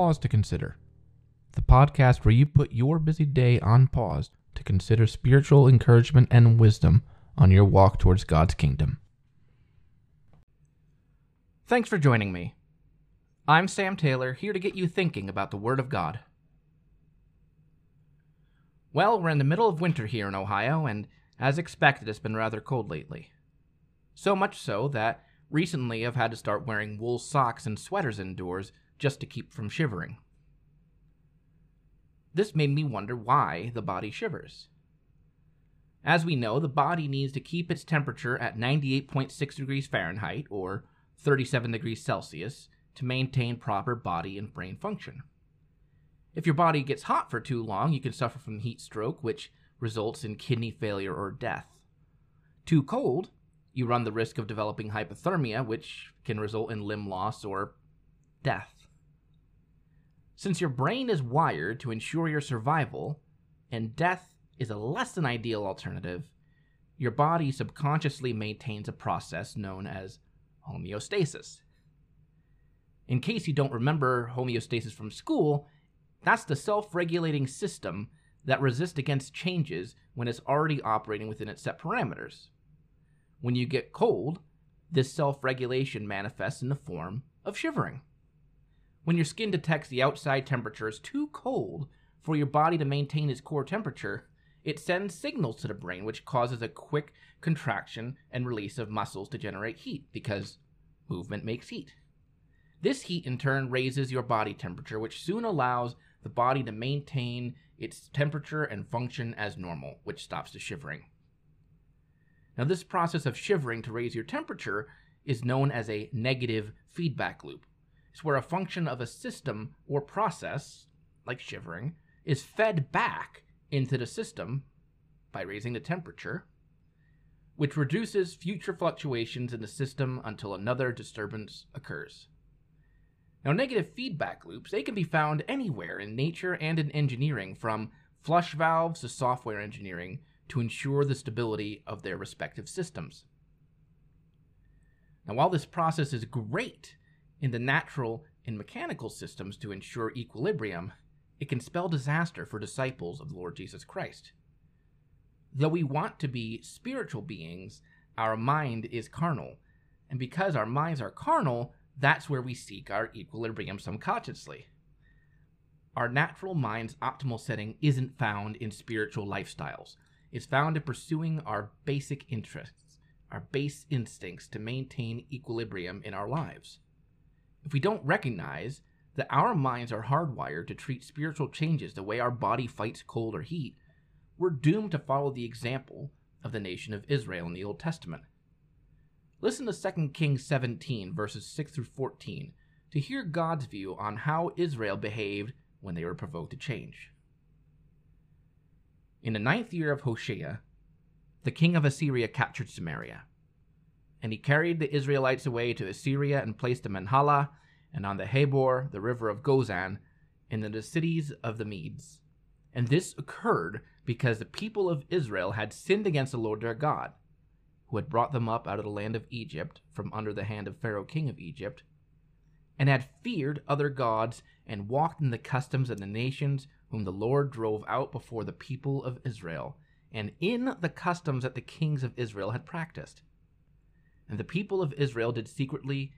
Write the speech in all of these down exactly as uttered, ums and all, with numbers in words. Pause to Consider, the podcast where you put your busy day on pause to consider spiritual encouragement and wisdom on your walk towards God's kingdom. Thanks for joining me. I'm Sam Taylor, here to get you thinking about the Word of God. Well, we're in the middle of winter here in Ohio, and as expected, it's been rather cold lately. So much so that recently I've had to start wearing wool socks and sweaters indoors just to keep from shivering. This made me wonder why the body shivers. As we know, the body needs to keep its temperature at ninety-eight point six degrees Fahrenheit, or thirty-seven degrees Celsius, to maintain proper body and brain function. If your body gets hot for too long, you can suffer from heat stroke, which results in kidney failure or death. Too cold, you run the risk of developing hypothermia, which can result in limb loss or death. Since your brain is wired to ensure your survival, and death is a less than ideal alternative, your body subconsciously maintains a process known as homeostasis. In case you don't remember homeostasis from school, that's the self-regulating system that resists against changes when it's already operating within its set parameters. When you get cold, this self-regulation manifests in the form of shivering. When your skin detects the outside temperature is too cold for your body to maintain its core temperature, it sends signals to the brain, which causes a quick contraction and release of muscles to generate heat, because movement makes heat. This heat in turn raises your body temperature, which soon allows the body to maintain its temperature and function as normal, which stops the shivering. Now, this process of shivering to raise your temperature is known as a negative feedback loop. It's where a function of a system or process, like shivering, is fed back into the system by raising the temperature, which reduces future fluctuations in the system until another disturbance occurs. Now, negative feedback loops, they can be found anywhere in nature and in engineering, from flush valves to software engineering, to ensure the stability of their respective systems. Now, while this process is great in the natural and mechanical systems to ensure equilibrium, it can spell disaster for disciples of the Lord Jesus Christ. Though we want to be spiritual beings, our mind is carnal, and because our minds are carnal, that's where we seek our equilibrium subconsciously. Our natural mind's optimal setting isn't found in spiritual lifestyles. It's found in pursuing our basic interests, our base instincts to maintain equilibrium in our lives. If we don't recognize that our minds are hardwired to treat spiritual changes the way our body fights cold or heat, we're doomed to follow the example of the nation of Israel in the Old Testament. Listen to Second Kings seventeen, verses six through fourteen, to hear God's view on how Israel behaved when they were provoked to change. In the ninth year of Hoshea, the king of Assyria captured Samaria, and he carried the Israelites away to Assyria and placed them in Halah, and on the Habor, the river of Gozan, and in the cities of the Medes. And this occurred because the people of Israel had sinned against the Lord their God, who had brought them up out of the land of Egypt from under the hand of Pharaoh, king of Egypt, and had feared other gods and walked in the customs of the nations whom the Lord drove out before the people of Israel, and in the customs that the kings of Israel had practiced. And the people of Israel did secretly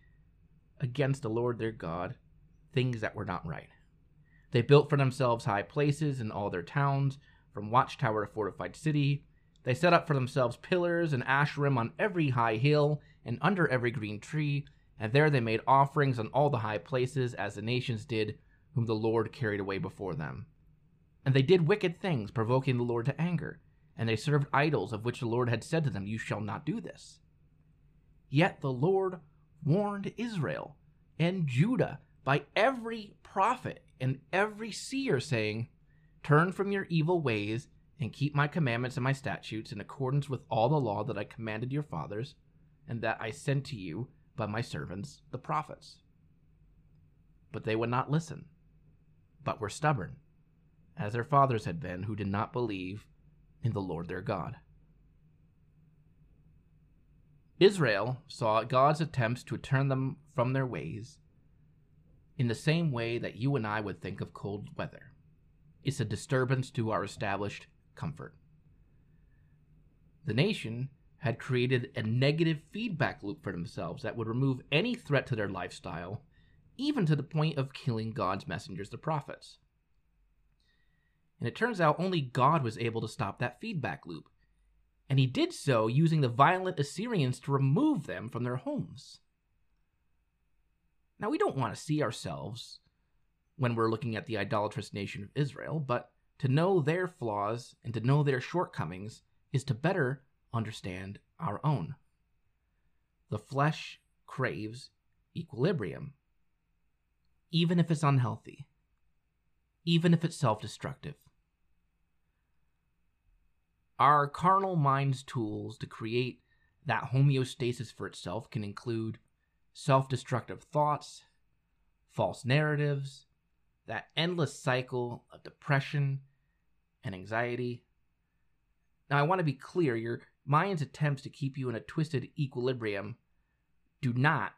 against the Lord their God things that were not right. They built for themselves high places in all their towns, from watchtower to fortified city. They set up for themselves pillars and Asherim on every high hill and under every green tree, and there they made offerings on all the high places, as the nations did, whom the Lord carried away before them. And they did wicked things, provoking the Lord to anger, and they served idols of which the Lord had said to them, "You shall not do this." Yet the Lord warned Israel and Judah by every prophet and every seer, saying, "Turn from your evil ways, and keep my commandments and my statutes in accordance with all the law that I commanded your fathers, and that I sent to you by my servants, the prophets." But they would not listen, but were stubborn, as their fathers had been, who did not believe in the Lord their God. Israel saw God's attempts to turn them from their ways in the same way that you and I would think of cold weather. It's a disturbance to our established comfort. The nation had created a negative feedback loop for themselves that would remove any threat to their lifestyle, even to the point of killing God's messengers, the prophets. And it turns out only God was able to stop that feedback loop, and he did so using the violent Assyrians to remove them from their homes. Now, we don't want to see ourselves when we're looking at the idolatrous nation of Israel, but to know their flaws and to know their shortcomings is to better understand our own. The flesh craves equilibrium, even if it's unhealthy, even if it's self-destructive. Our carnal mind's tools to create that homeostasis for itself can include self-destructive thoughts, false narratives, that endless cycle of depression and anxiety. Now, I want to be clear, your mind's attempts to keep you in a twisted equilibrium do not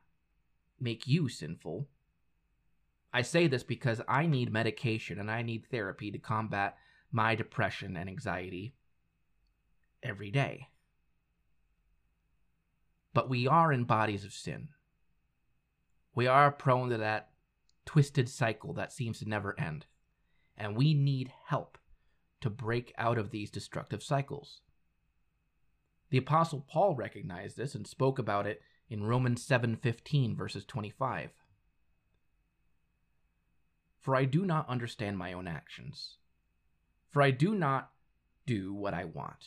make you sinful. I say this because I need medication and I need therapy to combat my depression and anxiety every day. But we are in bodies of sin. We are prone to that twisted cycle that seems to never end, and we need help to break out of these destructive cycles. The Apostle Paul recognized this and spoke about it in Romans seven fifteen, verses twenty-five. For I do not understand my own actions. For I do not do what I want,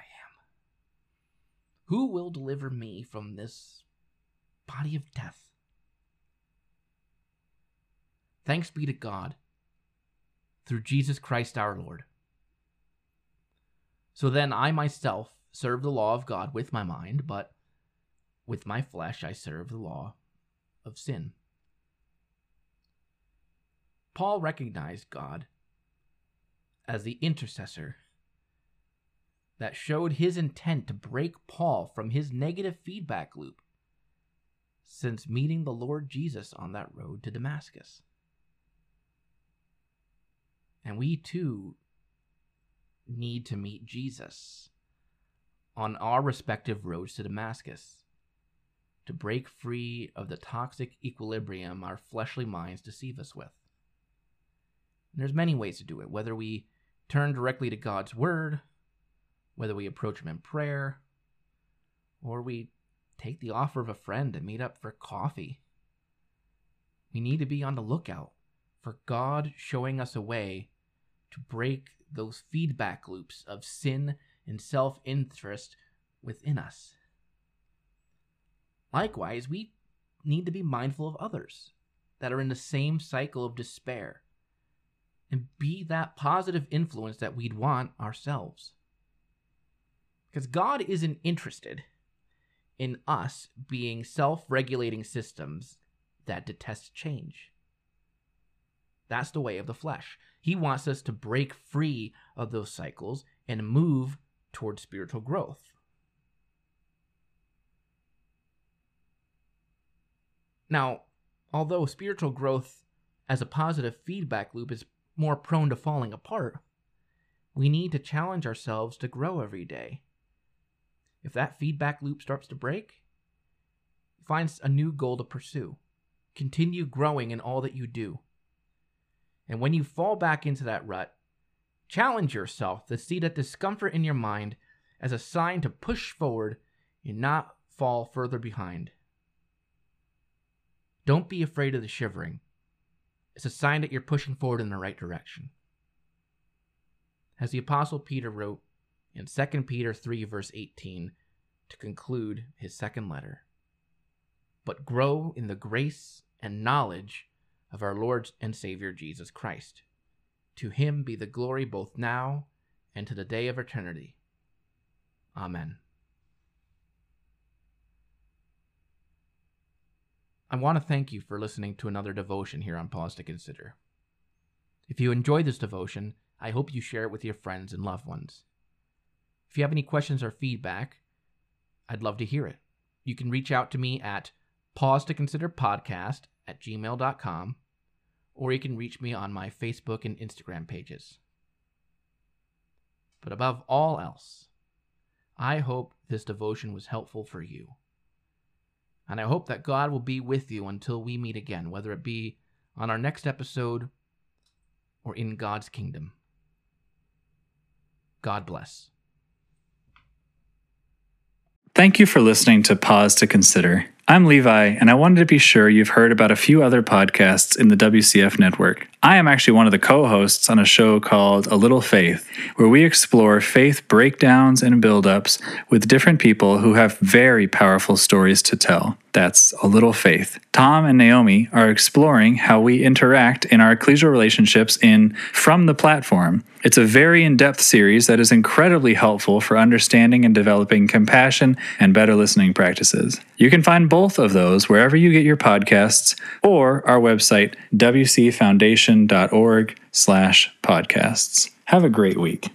am, who will deliver me from this body of death? Thanks be to God, through Jesus Christ our Lord. So then I myself serve the law of God with my mind, but with my flesh I serve the law of sin. Paul recognized God as the intercessor that showed his intent to break Paul from his negative feedback loop since meeting the Lord Jesus on that road to Damascus. And we too need to meet Jesus on our respective roads to Damascus to break free of the toxic equilibrium our fleshly minds deceive us with. And there's many ways to do it, whether we turn directly to God's word, whether we approach him in prayer, or we take the offer of a friend to meet up for coffee. We need to be on the lookout for God showing us a way to break those feedback loops of sin and self-interest within us. Likewise, we need to be mindful of others that are in the same cycle of despair and be that positive influence that we'd want ourselves. Because God isn't interested in us being self-regulating systems that detest change. That's the way of the flesh. He wants us to break free of those cycles and move toward spiritual growth. Now, although spiritual growth as a positive feedback loop is more prone to falling apart, we need to challenge ourselves to grow every day. If that feedback loop starts to break, find a new goal to pursue. Continue growing in all that you do. And when you fall back into that rut, challenge yourself to see that discomfort in your mind as a sign to push forward and not fall further behind. Don't be afraid of the shivering. It's a sign that you're pushing forward in the right direction. As the Apostle Peter wrote in Second Peter three, verse eighteen, to conclude his second letter, "But grow in the grace and knowledge of our Lord and Savior Jesus Christ. To him be the glory both now and to the day of eternity. Amen." I want to thank you for listening to another devotion here on Pause to Consider. If you enjoyed this devotion, I hope you share it with your friends and loved ones. If you have any questions or feedback, I'd love to hear it. You can reach out to me at pause to consider podcast at gmail dot com, or you can reach me on my Facebook and Instagram pages. But above all else, I hope this devotion was helpful for you. And I hope that God will be with you until we meet again, whether it be on our next episode or in God's kingdom. God bless. Thank you for listening to Pause to Consider. I'm Levi, and I wanted to be sure you've heard about a few other podcasts in the W C F network. I am actually one of the co-hosts on a show called A Little Faith, where we explore faith breakdowns and buildups with different people who have very powerful stories to tell. That's A Little Faith. Tom and Naomi are exploring how we interact in our ecclesial relationships in From the Platform. It's a very in-depth series that is incredibly helpful for understanding and developing compassion and better listening practices. You can find both of those wherever you get your podcasts or our website, W C Foundation dot org slash podcasts. Have a great week.